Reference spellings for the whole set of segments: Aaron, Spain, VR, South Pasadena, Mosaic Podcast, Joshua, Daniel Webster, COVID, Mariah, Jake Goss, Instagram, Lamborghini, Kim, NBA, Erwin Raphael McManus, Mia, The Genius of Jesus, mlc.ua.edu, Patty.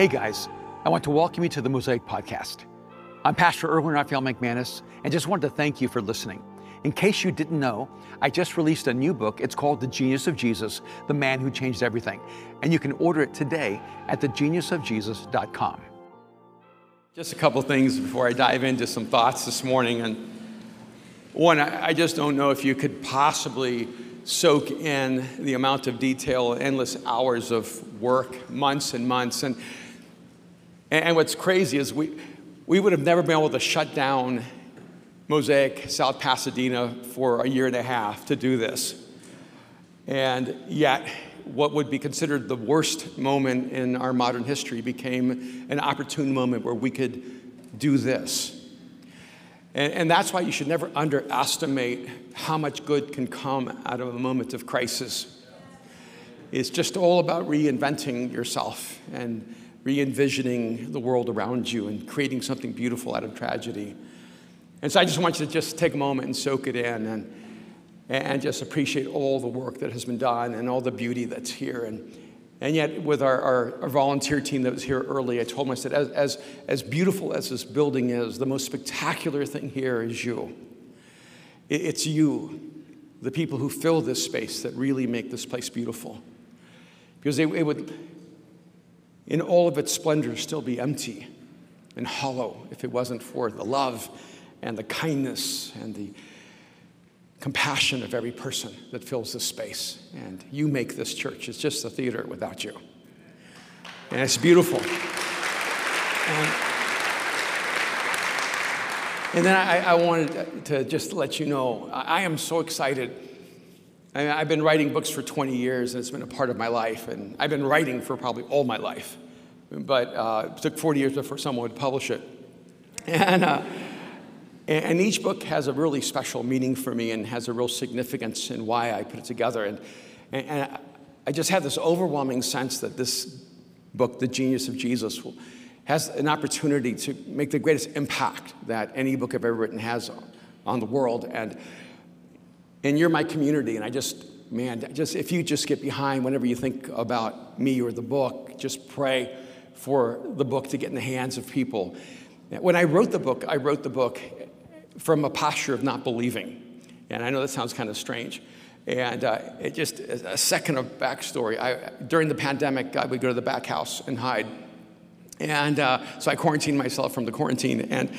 Hey guys, I want to welcome you to the Mosaic Podcast. I'm Pastor Erwin Raphael McManus, and just wanted to thank you for listening. In case you didn't know, I just released a new book. It's called The Genius of Jesus, The Man Who Changed Everything. And you can order it today at thegeniusofjesus.com. Just a couple things before I dive into some thoughts this morning. And one, I just don't know if you could possibly soak in the amount of detail, endless hours of work, months and months. And what's crazy is we would have never been able to shut down Mosaic, South Pasadena for a year and a half to do this. And yet, what would be considered the worst moment in our modern history became an opportune moment where we could do this. And that's why you should never underestimate how much good can come out of a moment of crisis. It's just all about reinventing yourself and re-envisioning the world around you and creating something beautiful out of tragedy. And so I just want you to just take a moment and soak it in and just appreciate all the work that has been done and all the beauty that's here. And yet with our volunteer team that was here early, I told them, I said, as beautiful as this building is, the most spectacular thing here is you. It's you, the people who fill this space, that really make this place beautiful. Because it would, in all of its splendor, still be empty and hollow if it wasn't for the love and the kindness and the compassion of every person that fills this space. And you make this church. It's just a theater without you. And it's beautiful. And then I wanted to just let you know, I am so excited. I mean, I've been writing books for 20 years, and it's been a part of my life. And I've been writing for probably all my life. But it took 40 years before someone would publish it. And each book has a really special meaning for me and has a real significance in why I put it together. And I just had this overwhelming sense that this book, The Genius of Jesus, has an opportunity to make the greatest impact that any book I've ever written has on the world. And you're my community, and I just, man, just if you just get behind whenever you think about me or the book, just pray for the book to get in the hands of people. When I wrote the book from a posture of not believing. And I know that sounds kind of strange. And it just a second of backstory. During the pandemic, I would go to the back house and hide. And so I quarantined myself from the quarantine. And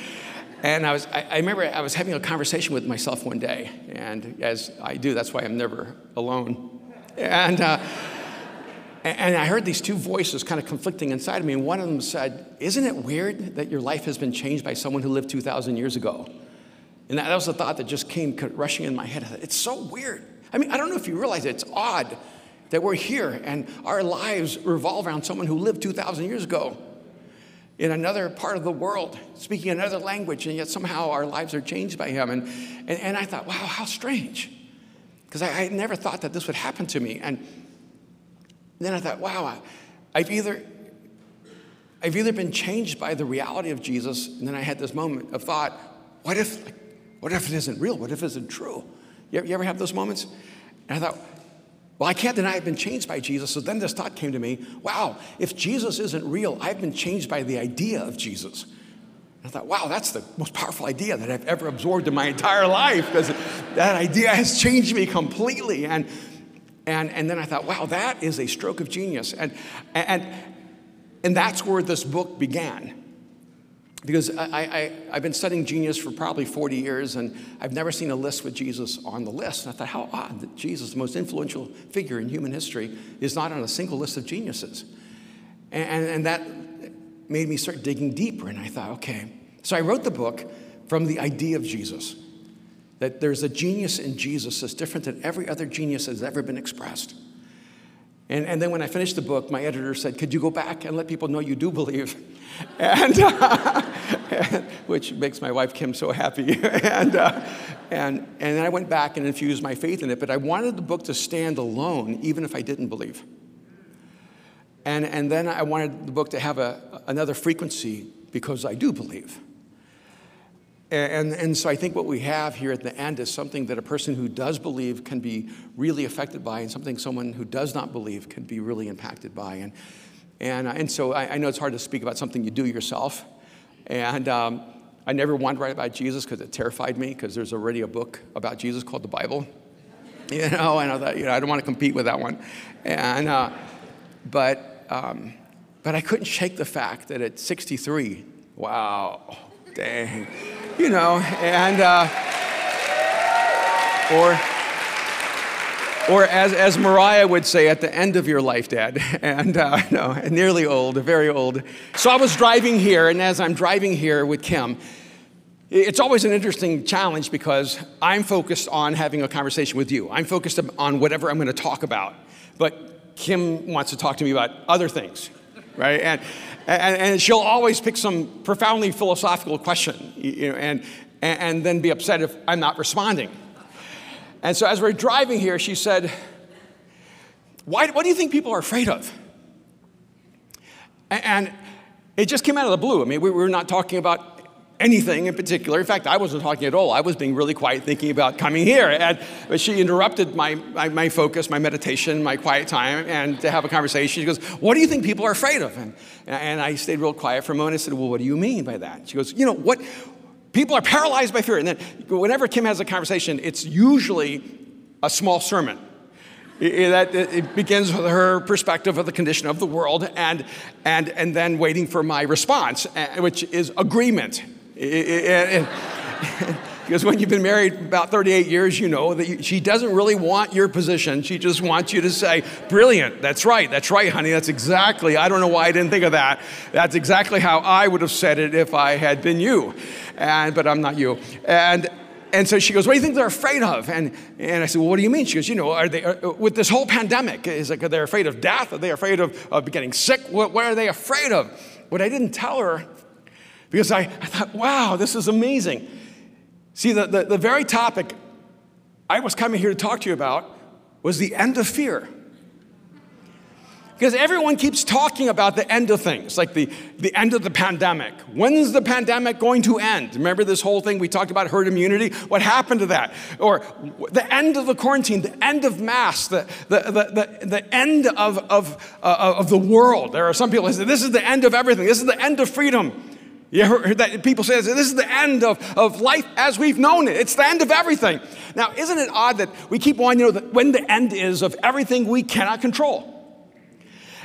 I remember I was having a conversation with myself one day. And as I do, that's why I'm never alone. And I heard these two voices kind of conflicting inside of me. And one of them said, "Isn't it weird that your life has been changed by someone who lived 2,000 years ago?" And that was the thought that just came rushing in my head. I thought, it's so weird. I mean, I don't know if you realize it. It's odd that we're here and our lives revolve around someone who lived 2,000 years ago in another part of the world, speaking another language, and yet somehow our lives are changed by him. And I thought, wow, how strange. Because I never thought that this would happen to me. And then I thought, wow, I've either been changed by the reality of Jesus, and then I had this moment of thought, what if it isn't real? What if it isn't true? You ever have those moments? And I thought, well, I can't deny I've been changed by Jesus. So then this thought came to me, wow, if Jesus isn't real, I've been changed by the idea of Jesus. And I thought, wow, that's the most powerful idea that I've ever absorbed in my entire life, because that idea has changed me completely. And then I thought, wow, that is a stroke of genius. And that's where this book began. Because I've been studying genius for probably 40 years, and I've never seen a list with Jesus on the list. And I thought, how odd that Jesus, the most influential figure in human history, is not on a single list of geniuses. And that made me start digging deeper. And I thought, okay. So I wrote the book from the idea of Jesus, that there's a genius in Jesus that's different than every other genius that's ever been expressed. And then when I finished the book, my editor said, "Could you go back and let people know you do believe?" Which makes my wife, Kim, so happy. And then I went back and infused my faith in it. But I wanted the book to stand alone, even if I didn't believe. And then I wanted the book to have another frequency, because I do believe. And so I think what we have here at the end is something that a person who does believe can be really affected by, and something someone who does not believe can be really impacted by. And And so I know it's hard to speak about something you do yourself. And I never wanted to write about Jesus because it terrified me, because there's already a book about Jesus called the Bible. You know, and I thought, you know, I don't want to compete with that one. And but I couldn't shake the fact that at 63, wow, dang, you know, and or as Mariah would say, at the end of your life, Dad, and no, nearly old, very old. So I was driving here, and as I'm driving here with Kim, it's always an interesting challenge because I'm focused on having a conversation with you. I'm focused on whatever I'm going to talk about, but Kim wants to talk to me about other things, right? And she'll always pick some profoundly philosophical question, you know, and then be upset if I'm not responding. And so as we're driving here, she said, what do you think people are afraid of? And it just came out of the blue. I mean, we were not talking about anything in particular. In fact, I wasn't talking at all. I was being really quiet, thinking about coming here. But she interrupted my focus, my meditation, my quiet time, and to have a conversation. She goes, what do you think people are afraid of? And I stayed real quiet for a moment. I said, well, what do you mean by that? She goes, you know, what? People are paralyzed by fear. And then whenever Kim has a conversation, it's usually a small sermon. It begins with her perspective of the condition of the world and then waiting for my response, which is agreement. Because when you've been married about 38 years, you know that she doesn't really want your position. She just wants you to say, brilliant, that's right, honey, that's exactly, I don't know why I didn't think of that. That's exactly how I would have said it if I had been you, but I'm not you. And so she goes, what do you think they're afraid of? And I said, well, what do you mean? She goes, you know, with this whole pandemic, is like, are they afraid of death? Are they afraid of getting sick? What are they afraid of? What I didn't tell her, because I thought, wow, this is amazing. See, the very topic I was coming here to talk to you about was the end of fear. Because everyone keeps talking about the end of things, like the end of the pandemic. When's the pandemic going to end? Remember this whole thing we talked about, herd immunity? What happened to that? Or the end of the quarantine, the end of masks, the end of the world. There are some people who say, this is the end of everything. This is the end of freedom. You heard that people say, this is the end of life as we've known it. It's the end of everything. Now, isn't it odd that we keep on, you know, that when the end is of everything we cannot control?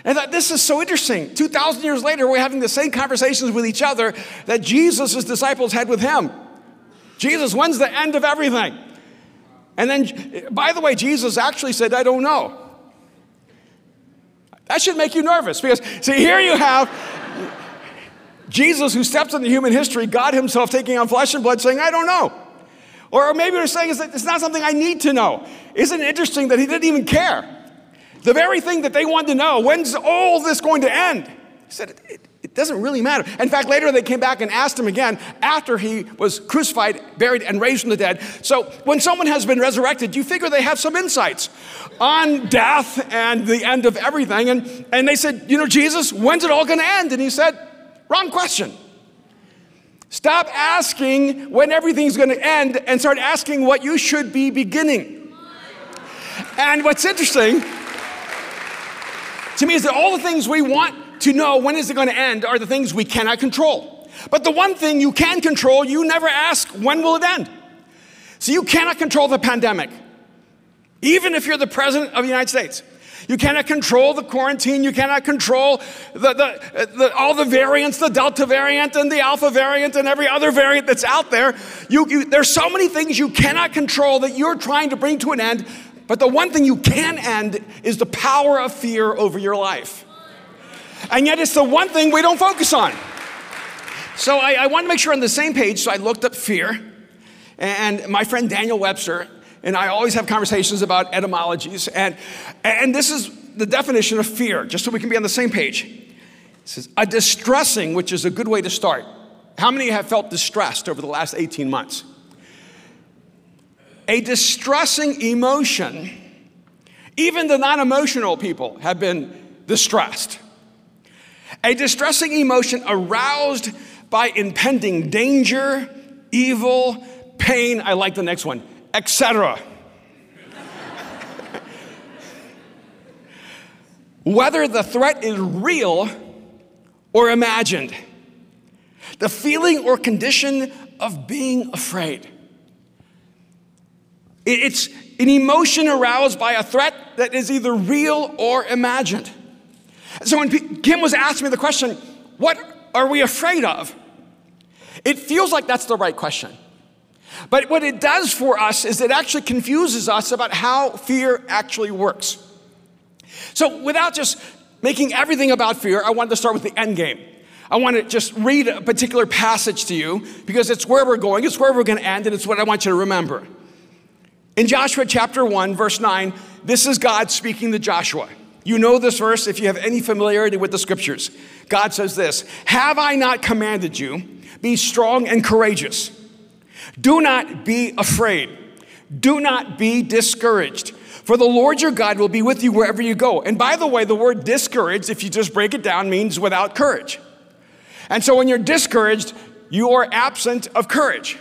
And that this is so interesting. 2,000 years later, we're having the same conversations with each other that Jesus' disciples had with him. Jesus, when's the end of everything? And then, by the way, Jesus actually said, I don't know. That should make you nervous because, see, here you have Jesus, who steps into human history, God himself taking on flesh and blood, saying, I don't know. Or maybe they're saying, it's not something I need to know. Isn't it interesting that he didn't even care? The very thing that they wanted to know, when's all this going to end? He said, it doesn't really matter. In fact, later they came back and asked him again after he was crucified, buried, and raised from the dead. So when someone has been resurrected, you figure they have some insights on death and the end of everything. And they said, you know, Jesus, when's it all going to end? And he said, wrong question. Stop asking when everything's going to end and start asking what you should be beginning. And what's interesting to me is that all the things we want to know when is it going to end are the things we cannot control. But the one thing you can control, you never ask when will it end. So you cannot control the pandemic, even if you're the president of the United States. You cannot control the quarantine. You cannot control all the variants, the Delta variant and the Alpha variant and every other variant that's out there. There's so many things you cannot control that you're trying to bring to an end. But the one thing you can end is the power of fear over your life. And yet it's the one thing we don't focus on. So I wanted to make sure on the same page. So I looked up fear, and my friend Daniel Webster and I always have conversations about etymologies. And this is the definition of fear, just so we can be on the same page. It says, a distressing, which is a good way to start. How many have felt distressed over the last 18 months? A distressing emotion. Even the non-emotional people have been distressed. A distressing emotion aroused by impending danger, evil, pain. I like the next one. Etc. whether the threat is real or imagined. The feeling or condition of being afraid. It's an emotion aroused by a threat that is either real or imagined. So when Kim was asking me the question, what are we afraid of? It feels like that's the right question. But what it does for us is it actually confuses us about how fear actually works. So without just making everything about fear, I wanted to start with the end game. I want to just read a particular passage to you because it's where we're going, it's where we're going to end, and it's what I want you to remember. In Joshua chapter 1, verse 9, this is God speaking to Joshua. You know this verse if you have any familiarity with the scriptures. God says this, "Have I not commanded you, be strong and courageous? Do not be afraid. Do not be discouraged. For the Lord your God will be with you wherever you go." And by the way, the word discouraged, if you just break it down, means without courage. And so when you're discouraged, you are absent of courage.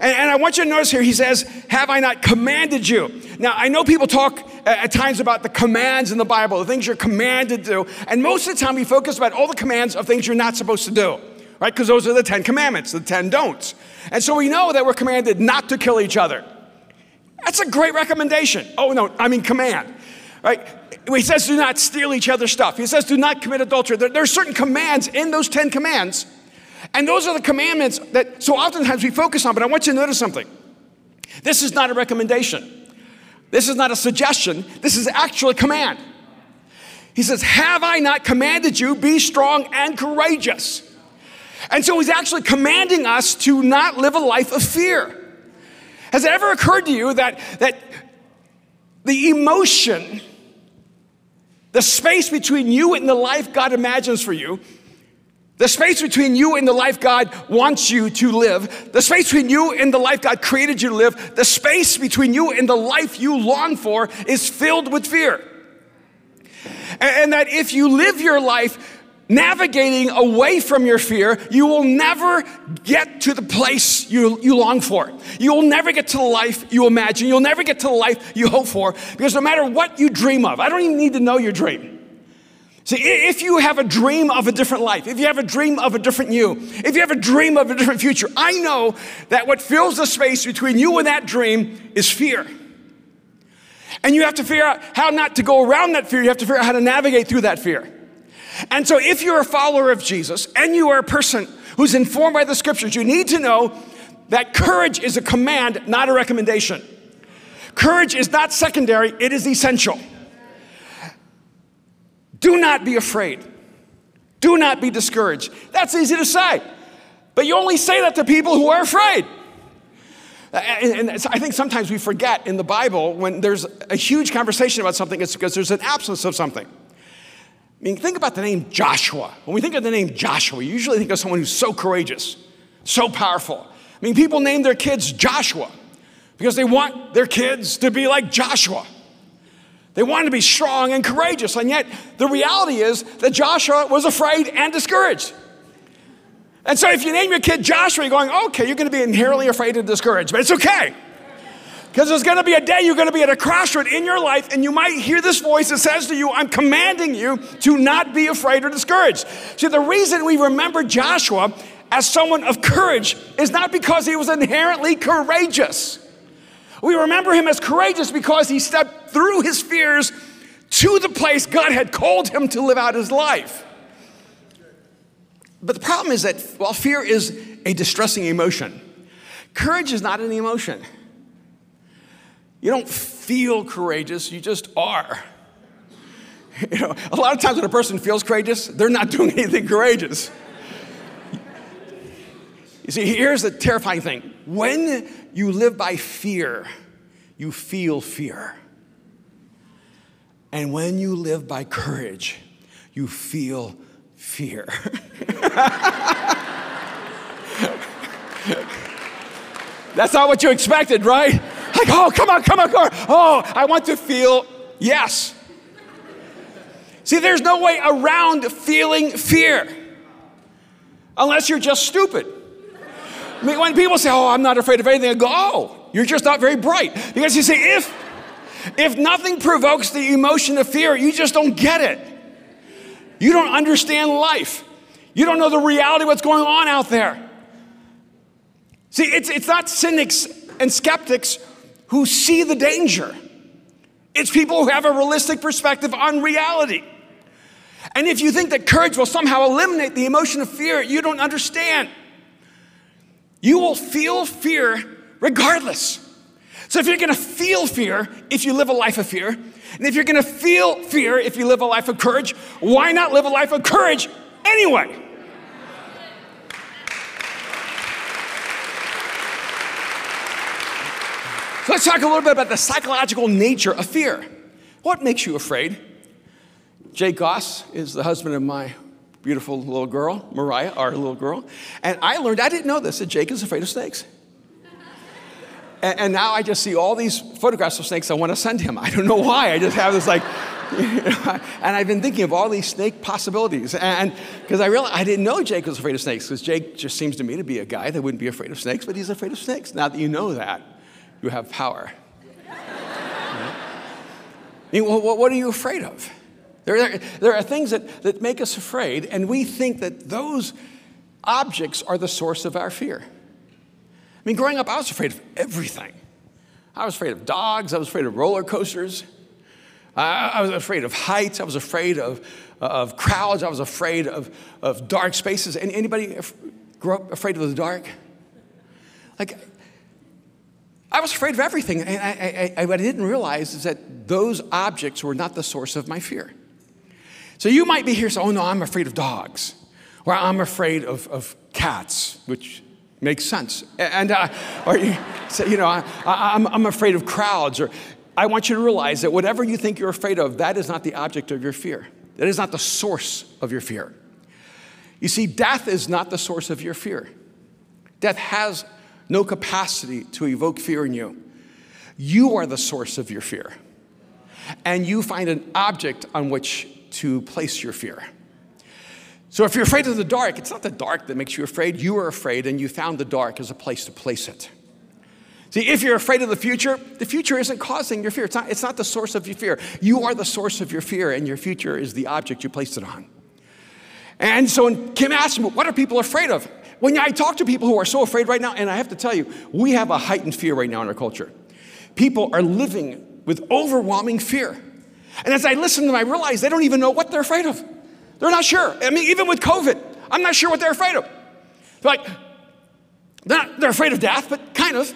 And I want you to notice here, he says, "Have I not commanded you?" Now, I know people talk at times about the commands in the Bible, the things you're commanded to do. And most of the time, we focus about all the commands of things you're not supposed to do, right? Because those are the 10 commandments, the 10 don'ts. And so we know that we're commanded not to kill each other. That's a great recommendation. Command. Right? He says, do not steal each other's stuff. He says, do not commit adultery. There are certain commands in those 10 commands, and those are the commandments that so oftentimes we focus on, but I want you to notice something. This is not a recommendation. This is not a suggestion. This is actually a command. He says, "Have I not commanded you, be strong and courageous?" And so he's actually commanding us to not live a life of fear. Has it ever occurred to you that the emotion, the space between you and the life God imagines for you, the space between you and the life God wants you to live, the space between you and the life God created you to live, the space between you and the life you long for is filled with fear? And that if you live your life navigating away from your fear, you will never get to the place you long for. You will never get to the life you imagine. You'll never get to the life you hope for, because no matter what you dream of, I don't even need to know your dream. See, if you have a dream of a different life, if you have a dream of a different you, if you have a dream of a different future, I know that what fills the space between you and that dream is fear. And you have to figure out how not to go around that fear. You have to figure out how to navigate through that fear. And so if you're a follower of Jesus and you are a person who's informed by the scriptures, you need to know that courage is a command, not a recommendation. Courage is not secondary, it is essential. Do not be afraid. Do not be discouraged. That's easy to say, but you only say that to people who are afraid. And I think sometimes we forget in the Bible when there's a huge conversation about something, it's because there's an absence of something. I mean, think about the name Joshua. When we think of the name Joshua, you usually think of someone who's so courageous, so powerful. I mean, people name their kids Joshua because they want their kids to be like Joshua. They want them to be strong and courageous, and yet the reality is that Joshua was afraid and discouraged. And so if you name your kid Joshua, you're going, okay, you're going to be inherently afraid and discouraged, but it's okay. Because there's going to be a day you're going to be at a crossroad in your life, and you might hear this voice that says to you, "I'm commanding you to not be afraid or discouraged." See, the reason we remember Joshua as someone of courage is not because he was inherently courageous. We remember him as courageous because he stepped through his fears to the place God had called him to live out his life. But the problem is that while fear is a distressing emotion, courage is not an emotion. You don't feel courageous, you just are. You know, a lot of times when a person feels courageous, they're not doing anything courageous. You see, here's the terrifying thing. When you live by fear, you feel fear. And when you live by courage, you feel fear. That's not what you expected, right? Like, oh, come on. Oh, I want to feel, yes. See, there's no way around feeling fear unless you're just stupid. I mean, when people say, "Oh, I'm not afraid of anything," I go, "Oh, you're just not very bright." Because you see, if If nothing provokes the emotion of fear, you just don't get it. You don't understand life. You don't know the reality of what's going on out there. See, it's not cynics and skeptics who see the danger. It's people who have a realistic perspective on reality. And if you think that courage will somehow eliminate the emotion of fear, you don't understand. You will feel fear regardless. So if you're going to feel fear if you live a life of fear, and if you're going to feel fear if you live a life of courage, why not live a life of courage anyway? So let's talk a little bit about the psychological nature of fear. What makes you afraid? Jake Goss is the husband of my beautiful little girl, Mariah, our little girl. And I learned, I didn't know this, that Jake is afraid of snakes. And now I just see all these photographs of snakes I want to send him. I don't know why. I just have this like, you know, and I've been thinking of all these snake possibilities. And because I realized I didn't know Jake was afraid of snakes, because Jake just seems to me to be a guy that wouldn't be afraid of snakes, but he's afraid of snakes. Now that you know that, you have power. I mean, what are you afraid of? There are things that make us afraid, and we think that those objects are the source of our fear. I mean, growing up, I was afraid of everything. I was afraid of dogs. I was afraid of roller coasters. I was afraid of heights. I was afraid of crowds. I was afraid of dark spaces. And anybody grew up afraid of the dark? Like, I was afraid of everything, and what I didn't realize is that those objects were not the source of my fear. So you might be here saying, oh no, I'm afraid of dogs, or I'm afraid of cats, which makes sense. And or you say, you know, I'm afraid of crowds, or I want you to realize that whatever you think you're afraid of, that is not the object of your fear. That is not the source of your fear. You see, death is not the source of your fear. Death has no capacity to evoke fear in you. You are the source of your fear. And you find an object on which to place your fear. So if you're afraid of the dark, it's not the dark that makes you afraid. You are afraid, and you found the dark as a place to place it. See, if you're afraid of the future isn't causing your fear. It's not the source of your fear. You are the source of your fear, and your future is the object you placed it on. And so when Kim asked me, what are people afraid of? When I talk to people who are so afraid right now, and I have to tell you, we have a heightened fear right now in our culture. People are living with overwhelming fear. And as I listen to them, I realize they don't even know what they're afraid of. They're not sure. I mean, even with COVID, I'm not sure what they're afraid of. They're like, they're afraid of death, but kind of.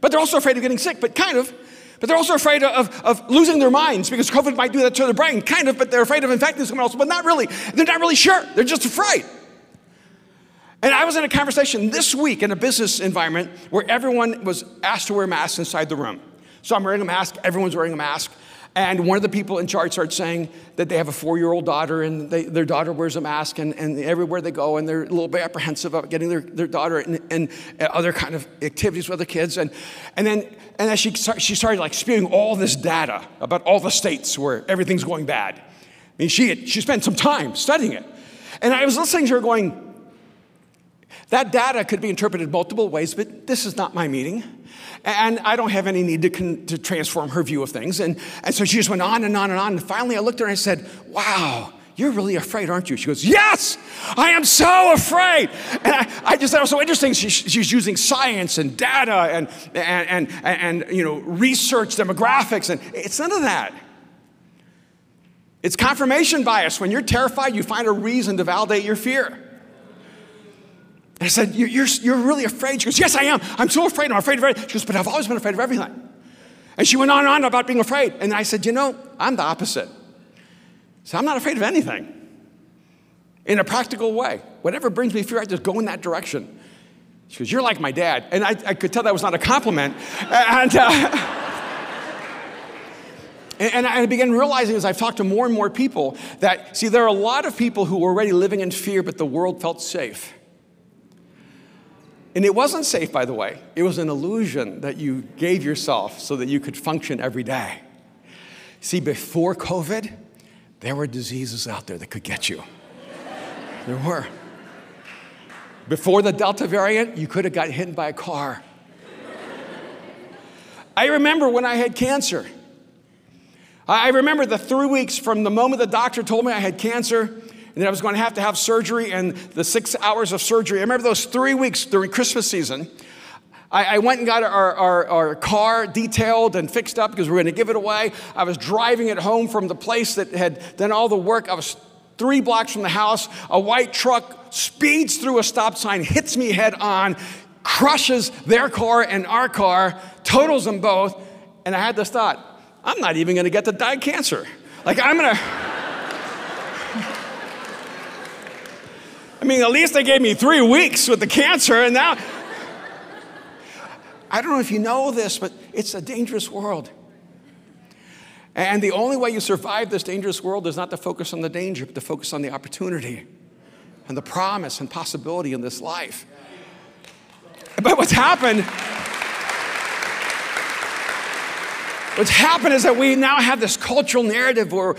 But they're also afraid of getting sick, but kind of. But they're also afraid of losing their minds, because COVID might do that to their brain, kind of. But they're afraid of infecting someone else, but not really. They're not really sure. They're just afraid. And I was in a conversation this week in a business environment where everyone was asked to wear masks inside the room. So I'm wearing a mask, everyone's wearing a mask, and one of the people in charge starts saying that they have a 4-year-old daughter, and their daughter wears a mask, and everywhere they go, and they're a little bit apprehensive about getting their daughter and other kind of activities with other kids. And then she started like spewing all this data about all the states where everything's going bad. I mean, she spent some time studying it. And I was listening to her going, that data could be interpreted multiple ways, but this is not my meeting. And I don't have any need to transform her view of things. And so she just went on and on and on. And finally, I looked at her and I said, wow, you're really afraid, aren't you? She goes, yes, I am so afraid. And I just thought it was so interesting. She's using science and data and you know, research, demographics. And it's none of that. It's confirmation bias. When you're terrified, you find a reason to validate your fear. I said, you're really afraid? She goes, yes, I am. I'm so afraid. I'm afraid of everything. She goes, but I've always been afraid of everything. And she went on and on about being afraid. And I said, you know, I'm the opposite. So I'm not afraid of anything in a practical way. Whatever brings me fear, I just go in that direction. She goes, you're like my dad. And I could tell that was not a compliment. And I began realizing as I've talked to more and more people that, see, there are a lot of people who were already living in fear, but the world felt safe. And it wasn't safe, by the way. It was an illusion that you gave yourself so that you could function every day. See, before COVID, there were diseases out there that could get you. There were. Before the Delta variant, you could have got hit by a car. I remember when I had cancer. I remember the 3 weeks from the moment the doctor told me I had cancer and that I was going to have surgery and the 6 hours of surgery. I remember those 3 weeks during Christmas season. I went and got our car detailed and fixed up because we were going to give it away. I was driving it home from the place that had done all the work. I was 3 blocks from the house. A white truck speeds through a stop sign, hits me head on, crushes their car and our car, totals them both. And I had this thought, I'm not even going to get to die of cancer. Like, I'm going to... I mean, at least they gave me 3 weeks with the cancer, and now... I don't know if you know this, but it's a dangerous world. And the only way you survive this dangerous world is not to focus on the danger, but to focus on the opportunity and the promise and possibility in this life. But what's happened is that we now have this cultural narrative where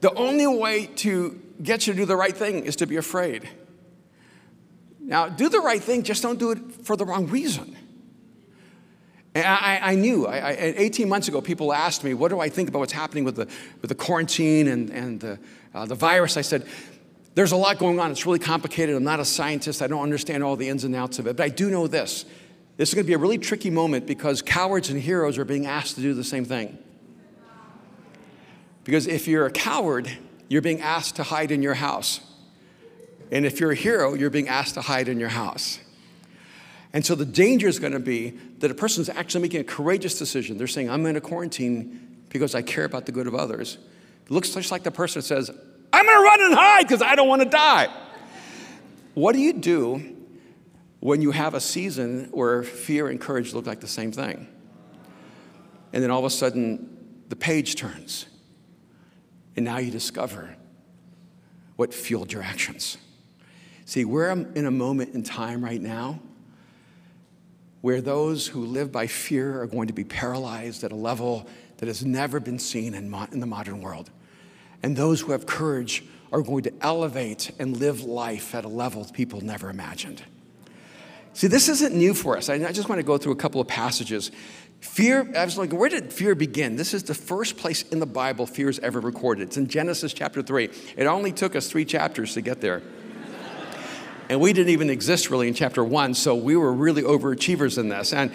the only way to get you to do the right thing is to be afraid. Now, do the right thing, just don't do it for the wrong reason. And I knew, 18 months ago, people asked me, what do I think about what's happening with the quarantine and the virus? I said, there's a lot going on. It's really complicated. I'm not a scientist. I don't understand all the ins and outs of it. But I do know this. This is going to be a really tricky moment because cowards and heroes are being asked to do the same thing. Because if you're a coward, you're being asked to hide in your house. And if you're a hero, you're being asked to hide in your house. And so the danger is going to be that a person's actually making a courageous decision. They're saying, I'm going to quarantine because I care about the good of others. It looks just like the person that says, I'm going to run and hide because I don't want to die. What do you do when you have a season where fear and courage look like the same thing? And then all of a sudden, the page turns. And now you discover what fueled your actions. See, we're in a moment in time right now where those who live by fear are going to be paralyzed at a level that has never been seen in the modern world. And those who have courage are going to elevate and live life at a level people never imagined. See, this isn't new for us. I just want to go through a couple of passages. Fear, I was like, where did fear begin? This is the first place in the Bible fear is ever recorded. It's in Genesis chapter 3. It only took us 3 chapters to get there. And we didn't even exist really in chapter 1, so we were really overachievers in this. And,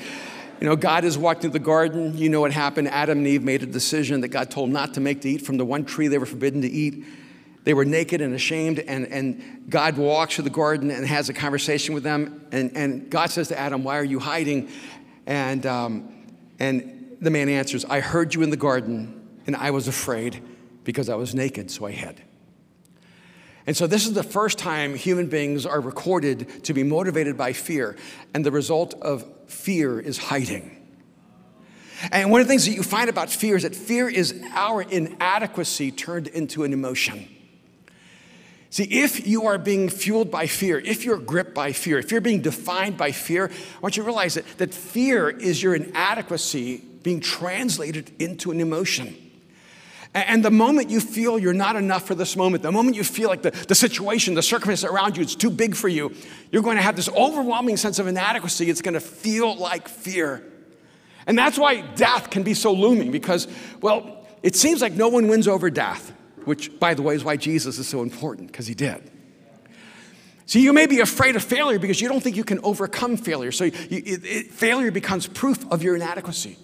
you know, God has walked through the garden. You know what happened. Adam and Eve made a decision that God told not to make to eat from the one tree they were forbidden to eat. They were naked and ashamed, and God walks through the garden and has a conversation with them. And God says to Adam, why are you hiding? And the man answers, I heard you in the garden, and I was afraid because I was naked, so I hid. And so this is the first time human beings are recorded to be motivated by fear. And the result of fear is hiding. And one of the things that you find about fear is that fear is our inadequacy turned into an emotion. See, if you are being fueled by fear, if you're gripped by fear, if you're being defined by fear, I want you to realize that fear is your inadequacy being translated into an emotion. And the moment you feel you're not enough for this moment, the moment you feel like the situation, the circumstance around you, it's too big for you, you're going to have this overwhelming sense of inadequacy. It's going to feel like fear. And that's why death can be so looming because, well, it seems like no one wins over death, which, by the way, is why Jesus is so important because he did. So you may be afraid of failure because you don't think you can overcome failure. So failure becomes proof of your inadequacy.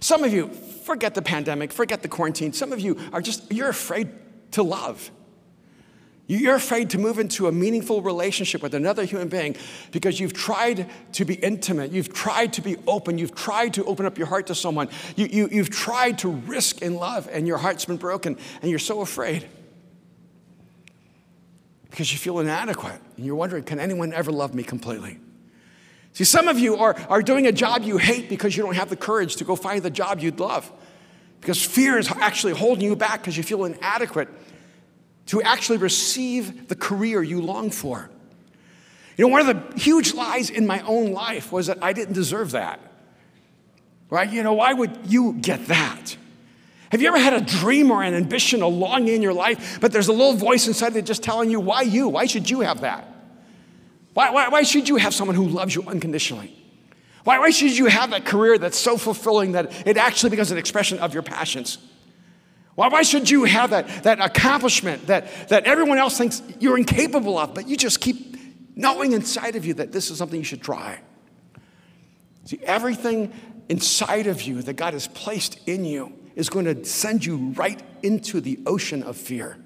Some of you, forget the pandemic, forget the quarantine. Some of you are you're afraid to love. You're afraid to move into a meaningful relationship with another human being because you've tried to be intimate. You've tried to be open. You've tried to open up your heart to someone. You've tried to risk in love, and your heart's been broken, and you're so afraid because you feel inadequate, and you're wondering, can anyone ever love me completely? See, some of you are doing a job you hate because you don't have the courage to go find the job you'd love. Because fear is actually holding you back because you feel inadequate to actually receive the career you long for. You know, one of the huge lies in my own life was that I didn't deserve that. Right? You know, why would you get that? Have you ever had a dream or an ambition, a longing in your life, but there's a little voice inside that just telling you? Why should you have that? Why should you have someone who loves you unconditionally? Why should you have that career that's so fulfilling that it actually becomes an expression of your passions? Why should you have that accomplishment that everyone else thinks you're incapable of, but you just keep knowing inside of you that this is something you should try? See, everything inside of you that God has placed in you is going to send you right into the ocean of fear.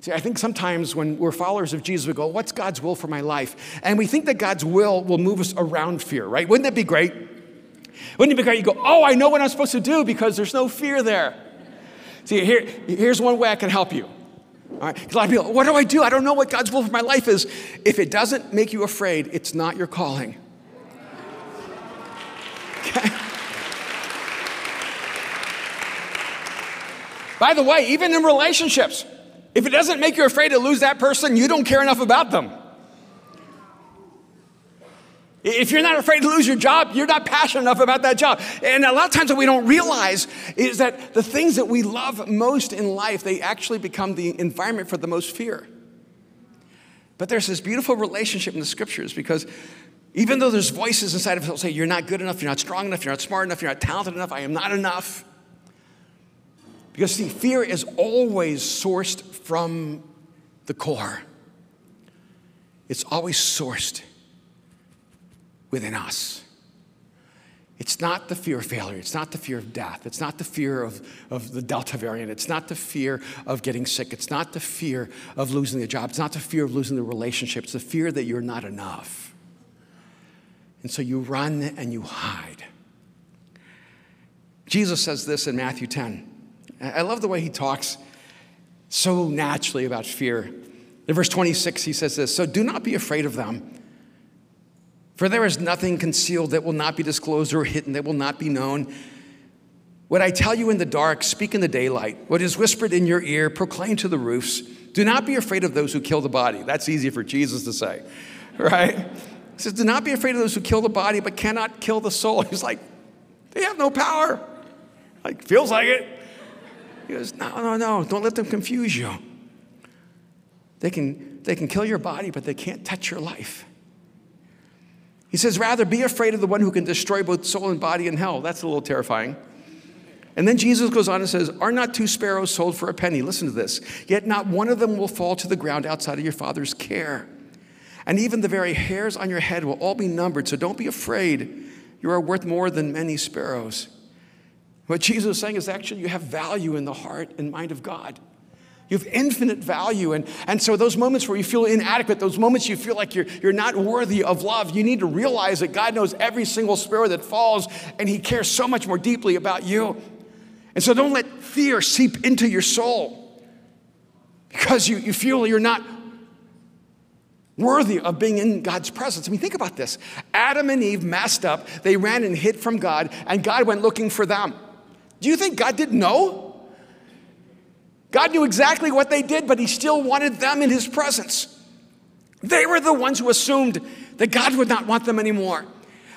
See, I think sometimes when we're followers of Jesus, we go, what's God's will for my life? And we think that God's will move us around fear, right? Wouldn't that be great? Wouldn't it be great? You go, oh, I know what I'm supposed to do because there's no fear there. See, here's one way I can help you. All right? A lot of people, what do? I don't know what God's will for my life is. If it doesn't make you afraid, it's not your calling. Okay? By the way, even in relationships, if it doesn't make you afraid to lose that person, you don't care enough about them. If you're not afraid to lose your job, you're not passionate enough about that job. And a lot of times what we don't realize is that the things that we love most in life, they actually become the environment for the most fear. But there's this beautiful relationship in the scriptures, because even though there's voices inside of us that say, you're not good enough, you're not strong enough, you're not smart enough, you're not talented enough, I am not enough. Because, see, fear is always sourced from the core. It's always sourced within us. It's not the fear of failure. It's not the fear of death. It's not the fear of the Delta variant. It's not the fear of getting sick. It's not the fear of losing the job. It's not the fear of losing the relationship. It's the fear that you're not enough. And so you run and you hide. Jesus says this in Matthew 10. I love the way he talks so naturally about fear. In verse 26, he says this, so do not be afraid of them, for there is nothing concealed that will not be disclosed, or hidden that will not be known. What I tell you in the dark, speak in the daylight. What is whispered in your ear, proclaim to the roofs. Do not be afraid of those who kill the body. That's easy for Jesus to say, right? He says, do not be afraid of those who kill the body, but cannot kill the soul. He's like, they have no power. Like, feels like it. He goes, no, don't let them confuse you. They can kill your body, but they can't touch your life. He says, rather be afraid of the one who can destroy both soul and body in hell. That's a little terrifying. And then Jesus goes on and says, are not two sparrows sold for a penny? Listen to this. Yet not one of them will fall to the ground outside of your Father's care. And even the very hairs on your head will all be numbered. So don't be afraid. You are worth more than many sparrows. What Jesus is saying is actually you have value in the heart and mind of God. You have infinite value. And so those moments where you feel inadequate, those moments you feel like you're not worthy of love, you need to realize that God knows every single sparrow that falls, and he cares so much more deeply about you. And so don't let fear seep into your soul because you feel you're not worthy of being in God's presence. I mean, think about this. Adam and Eve messed up. They ran and hid from God, and God went looking for them. Do you think God didn't know? God knew exactly what they did, but he still wanted them in his presence. They were the ones who assumed that God would not want them anymore.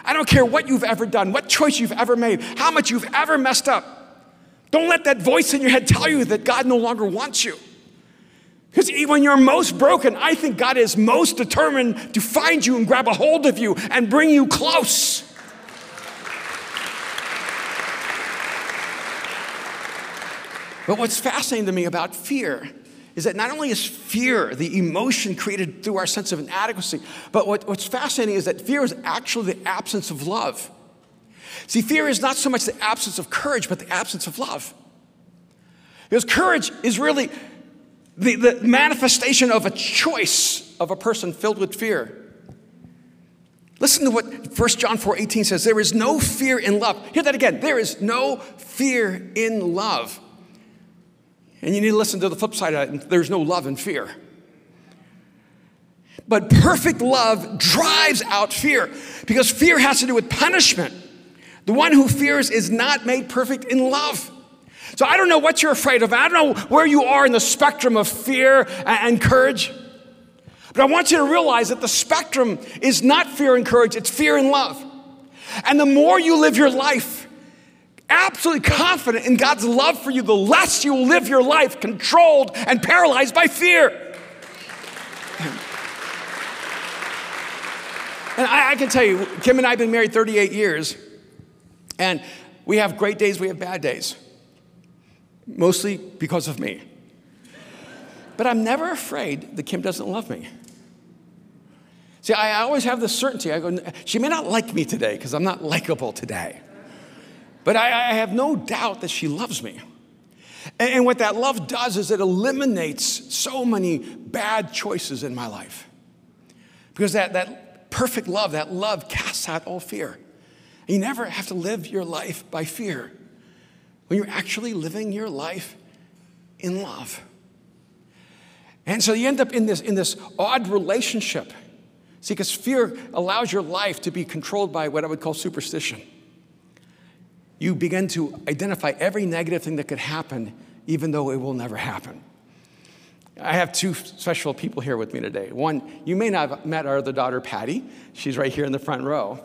I don't care what you've ever done, what choice you've ever made, how much you've ever messed up. Don't let that voice in your head tell you that God no longer wants you. Because even when you're most broken, I think God is most determined to find you and grab a hold of you and bring you close. But what's fascinating to me about fear is that not only is fear the emotion created through our sense of inadequacy, but what's fascinating is that fear is actually the absence of love. See, fear is not so much the absence of courage, but the absence of love. Because courage is really the manifestation of a choice of a person filled with fear. Listen to what 1 John 4:18 says. There is no fear in love. Hear that again. There is no fear in love. And you need to listen to the flip side of it. There's no love in fear. But perfect love drives out fear, because fear has to do with punishment. The one who fears is not made perfect in love. So I don't know what you're afraid of. I don't know where you are in the spectrum of fear and courage. But I want you to realize that the spectrum is not fear and courage. It's fear and love. And the more you live your life absolutely confident in God's love for you, the less you will live your life controlled and paralyzed by fear. And I can tell you, Kim and I have been married 38 years, and we have great days, we have bad days. mostly because of me. But I'm never afraid that Kim doesn't love me. See, I always have the certainty. I go, she may not like me today because I'm not likable today. But I have no doubt that she loves me. And what that love does is it eliminates so many bad choices in my life. Because that perfect love, that love casts out all fear. And you never have to live your life by fear when you're actually living your life in love. And so you end up in this odd relationship. See, because fear allows your life to be controlled by what I would call superstition. You begin to identify every negative thing that could happen, even though it will never happen. I have two special people here with me today. One, you may not have met our other daughter, Patty. She's right here in the front row,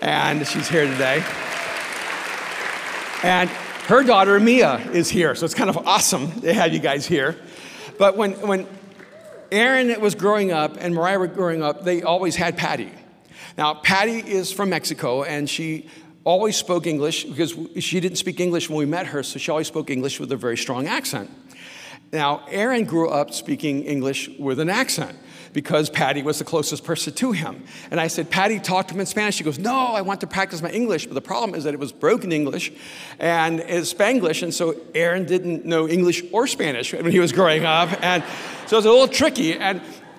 and she's here today. And her daughter, Mia, is here, so it's kind of awesome to have you guys here. But when Aaron was growing up and Mariah were growing up, they always had Patty. Now, Patty is from Mexico, and she always spoke English because she didn't speak English when we met her, so she always spoke English with a very strong accent. Now, Aaron grew up speaking English with an accent because Patty was the closest person to him. And I said, Patty, talk to him in Spanish. She goes, no, I want to practice my English. But the problem is that it was broken English and it's Spanglish. And so Aaron didn't know English or Spanish when he was growing up. And so it was a little tricky.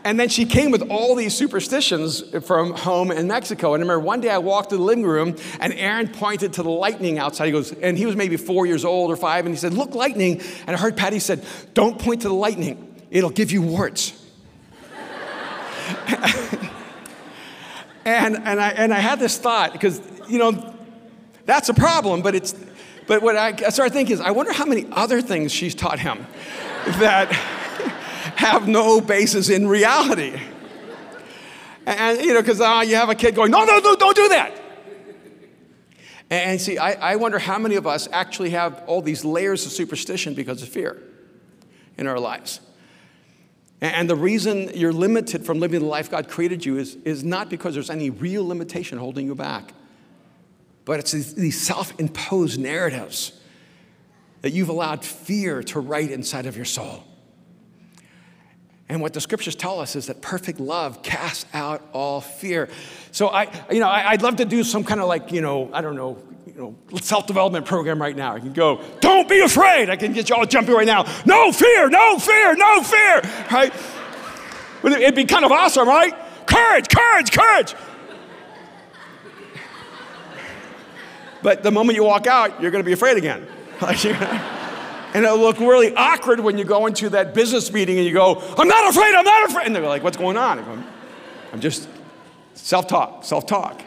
And then she came with all these superstitions from home in Mexico. And I remember one day I walked in the living room, and Aaron pointed to the lightning outside. He goes, and he was maybe 4 years old or five, and he said, look, lightning. And I heard Patty said, don't point to the lightning. It'll give you warts. and I had this thought, because, you know, that's a problem. But what I started thinking is, I wonder how many other things she's taught him that have no basis in reality. And, you know, because you have a kid going, no, don't do that. And see, I wonder how many of us actually have all these layers of superstition because of fear in our lives. And the reason you're limited from living the life God created you is not because there's any real limitation holding you back, but it's these self-imposed narratives that you've allowed fear to write inside of your soul. And what the scriptures tell us is that perfect love casts out all fear. So I'd love to do some kind of self-development program right now. I can go, don't be afraid. I can get you all jumping right now. No fear, no fear, no fear, right? It'd be kind of awesome, right? Courage, courage, courage. But the moment you walk out, you're going to be afraid again. And it'll look really awkward when you go into that business meeting and you go, I'm not afraid. And they're like, what's going on? I'm just self-talk.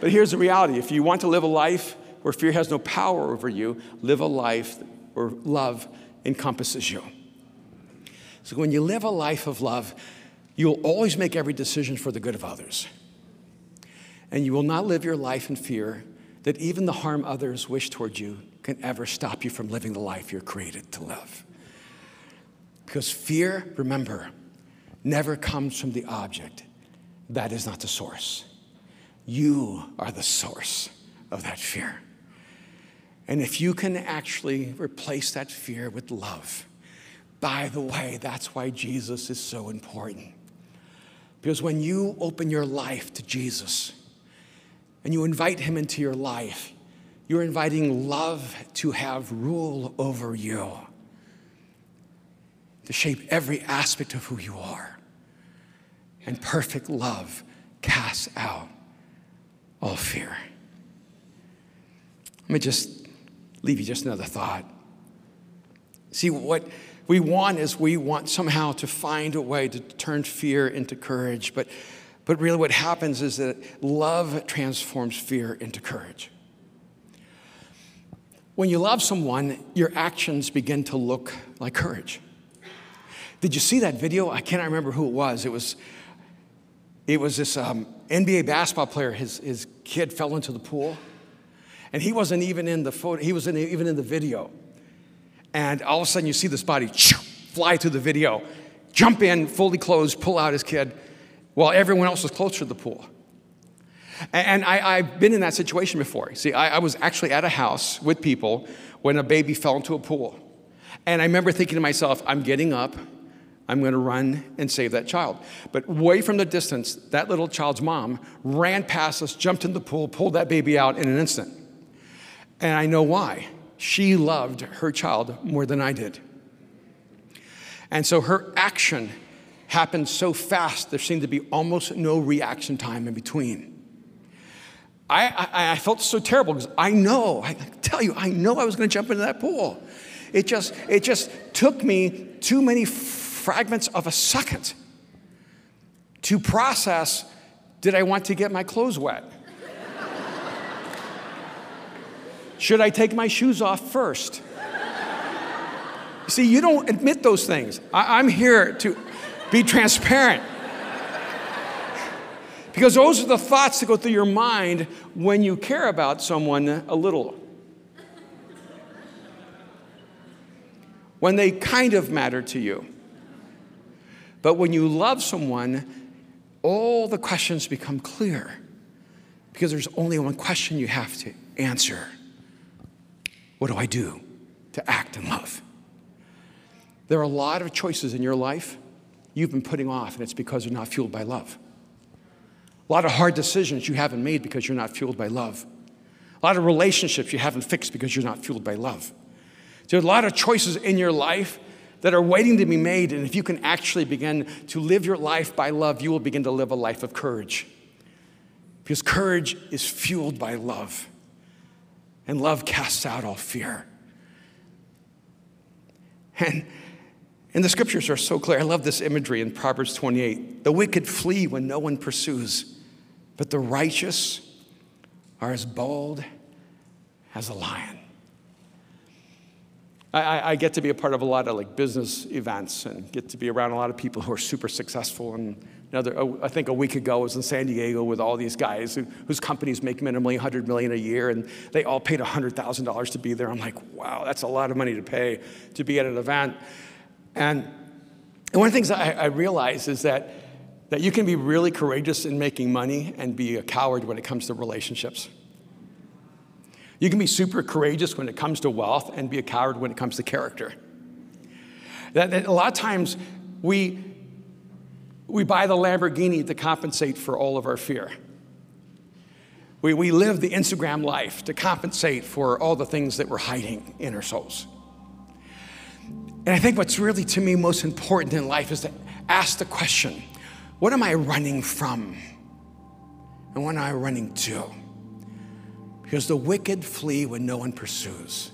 But here's the reality. If you want to live a life where fear has no power over you, live a life where love encompasses you. So when you live a life of love, you'll always make every decision for the good of others. And you will not live your life in fear that even the harm others wish toward you can ever stop you from living the life you're created to live. Because fear, remember, never comes from the object. That is not the source. You are the source of that fear. And if you can actually replace that fear with love, by the way, that's why Jesus is so important. Because when you open your life to Jesus and you invite him into your life, you're inviting love to have rule over you, to shape every aspect of who you are. And perfect love casts out all fear. Let me just leave you just another thought. See, what we want is we want somehow to find a way to turn fear into courage. But really what happens is that love transforms fear into courage. When you love someone, your actions begin to look like courage. Did you see that video? I cannot remember who it was. It was this NBA basketball player. His kid fell into the pool, and he wasn't even in the photo. He wasn't even in the video. And all of a sudden, you see this body fly through the video, jump in, fully clothed, pull out his kid, while everyone else was closer to the pool. And I've been in that situation before. See, I was actually at a house with people when a baby fell into a pool. And I remember thinking to myself, I'm getting up. I'm going to run and save that child. But way from the distance, that little child's mom ran past us, jumped in the pool, pulled that baby out in an instant. And I know why. She loved her child more than I did. And so her action happened so fast, there seemed to be almost no reaction time in between. I felt so terrible because I was going to jump into that pool. It just took me too many fragments of a second to process, did I want to get my clothes wet? Should I take my shoes off first? See, you don't admit those things. I'm here to be transparent. Because those are the thoughts that go through your mind when you care about someone a little. When they kind of matter to you. But when you love someone, all the questions become clear. Because there's only one question you have to answer. What do I do to act in love? There are a lot of choices in your life you've been putting off, and it's because you're not fueled by love. A lot of hard decisions you haven't made because you're not fueled by love. A lot of relationships you haven't fixed because you're not fueled by love. There are a lot of choices in your life that are waiting to be made, and if you can actually begin to live your life by love, you will begin to live a life of courage. Because courage is fueled by love, and love casts out all fear. And the scriptures are so clear. I love this imagery in Proverbs 28. The wicked flee when no one pursues, but the righteous are as bold as a lion. I get to be a part of a lot of business events and get to be around a lot of people who are super successful. And I think a week ago I was in San Diego with all these guys whose companies make minimally $100 million a year, and they all paid $100,000 to be there. I'm like, wow, that's a lot of money to pay to be at an event. And one of the things I realize is that you can be really courageous in making money and be a coward when it comes to relationships. You can be super courageous when it comes to wealth and be a coward when it comes to character. That a lot of times we buy the Lamborghini to compensate for all of our fear. We live the Instagram life to compensate for all the things that we're hiding in our souls. And I think what's really, to me, most important in life is to ask the question, what am I running from? And what am I running to? Because the wicked flee when no one pursues,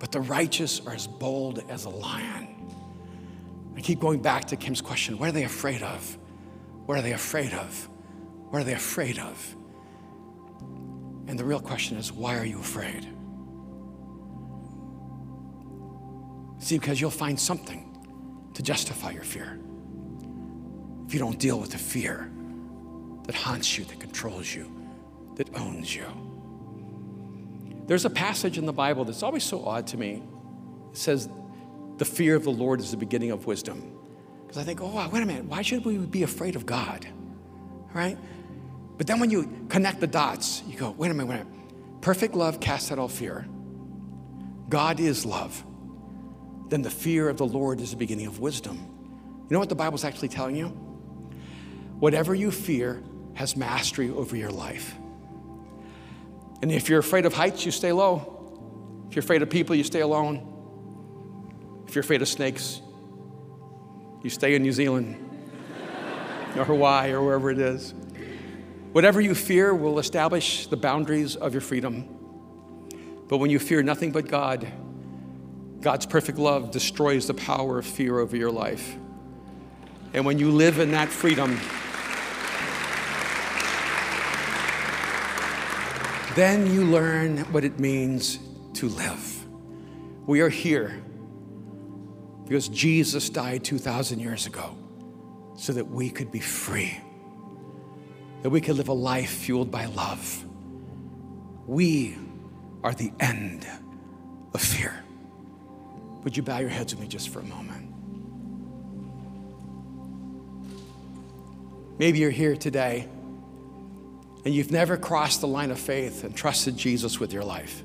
but the righteous are as bold as a lion. I keep going back to Kim's question, what are they afraid of? What are they afraid of? What are they afraid of? And the real question is, why are you afraid? See, because you'll find something to justify your fear if you don't deal with the fear that haunts you, that controls you, that owns you. There's a passage in the Bible that's always so odd to me. It says, the fear of the Lord is the beginning of wisdom. Because I think, oh, wow, wait a minute, why should we be afraid of God, right? But then when you connect the dots, you go, wait a minute. Perfect love casts out all fear. God is love. Then the fear of the Lord is the beginning of wisdom. You know what the Bible's actually telling you? Whatever you fear has mastery over your life. And if you're afraid of heights, you stay low. If you're afraid of people, you stay alone. If you're afraid of snakes, you stay in New Zealand or Hawaii or wherever it is. Whatever you fear will establish the boundaries of your freedom. But when you fear nothing but God, God's perfect love destroys the power of fear over your life. And when you live in that freedom, then you learn what it means to live. We are here because Jesus died 2,000 years ago so that we could be free, that we could live a life fueled by love. We are the end of fear. Would you bow your heads with me just for a moment? Maybe you're here today and you've never crossed the line of faith and trusted Jesus with your life.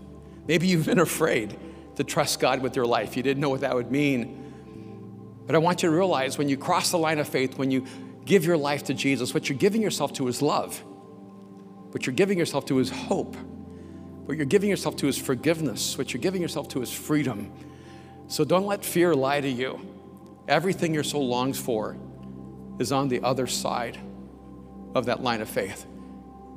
Maybe you've been afraid to trust God with their life. You didn't know what that would mean. But I want you to realize when you cross the line of faith, when you give your life to Jesus, what you're giving yourself to is love. What you're giving yourself to is hope. What you're giving yourself to is forgiveness. What you're giving yourself to is freedom. So don't let fear lie to you. Everything your soul longs for is on the other side of that line of faith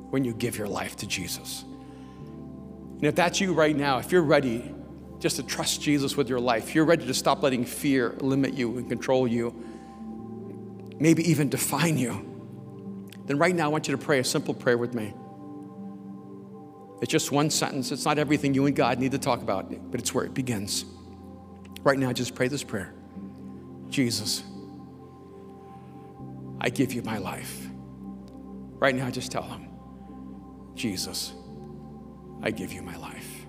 when you give your life to Jesus. And if that's you right now, if you're ready just to trust Jesus with your life, you're ready to stop letting fear limit you and control you, maybe even define you, then right now I want you to pray a simple prayer with me. It's just one sentence. It's not everything you and God need to talk about, but it's where it begins. Right now, just pray this prayer. Jesus, I give you my life. Right now, just tell him, Jesus, I give you my life.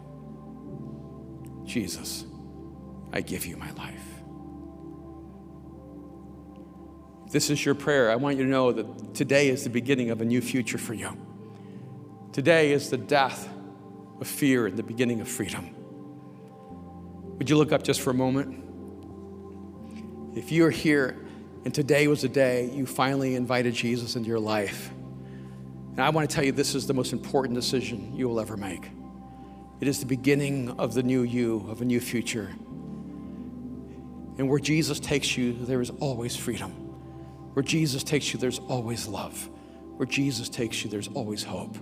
Jesus, I give you my life. If this is your prayer, I want you to know that today is the beginning of a new future for you. Today is the death of fear and the beginning of freedom. Would you look up just for a moment? If you're here and today was the day you finally invited Jesus into your life, and I want to tell you this is the most important decision you will ever make. It is the beginning of the new you, of a new future. And where Jesus takes you, there is always freedom. Where Jesus takes you, there's always love. Where Jesus takes you, there's always hope.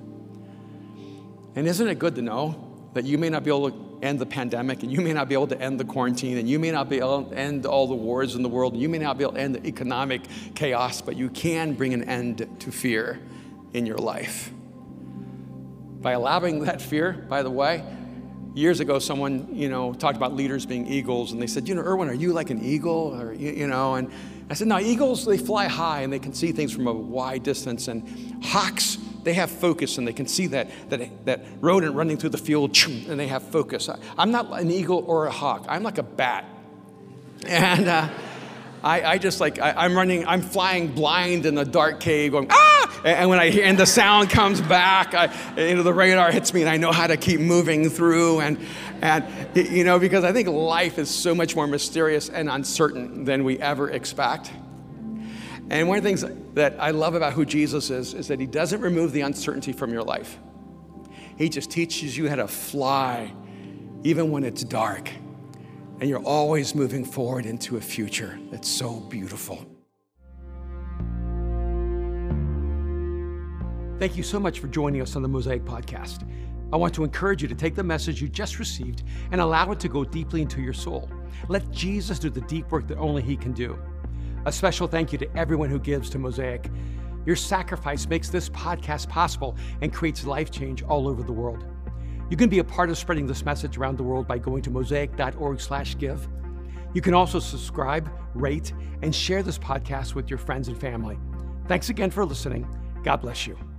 And isn't it good to know that you may not be able to end the pandemic, and you may not be able to end the quarantine, and you may not be able to end all the wars in the world, and you may not be able to end the economic chaos, but you can bring an end to fear in your life. By allowing that fear, by the way, years ago, someone, talked about leaders being eagles, and they said, Erwin, are you like an eagle? Or, and I said, no, eagles, they fly high, and they can see things from a wide distance, and hawks, they have focus, and they can see that rodent running through the field, and they have focus. I'm not an eagle or a hawk. I'm like a bat. And I'm flying blind in the dark cave going, ah! And when and the sound comes back, the radar hits me, and I know how to keep moving through. And because I think life is so much more mysterious and uncertain than we ever expect. And one of the things that I love about who Jesus is that he doesn't remove the uncertainty from your life. He just teaches you how to fly, even when it's dark. And you're always moving forward into a future that's so beautiful. Thank you so much for joining us on the Mosaic Podcast. I want to encourage you to take the message you just received and allow it to go deeply into your soul. Let Jesus do the deep work that only he can do. A special thank you to everyone who gives to Mosaic. Your sacrifice makes this podcast possible and creates life change all over the world. You can be a part of spreading this message around the world by going to mosaic.org/give. You can also subscribe, rate, and share this podcast with your friends and family. Thanks again for listening. God bless you.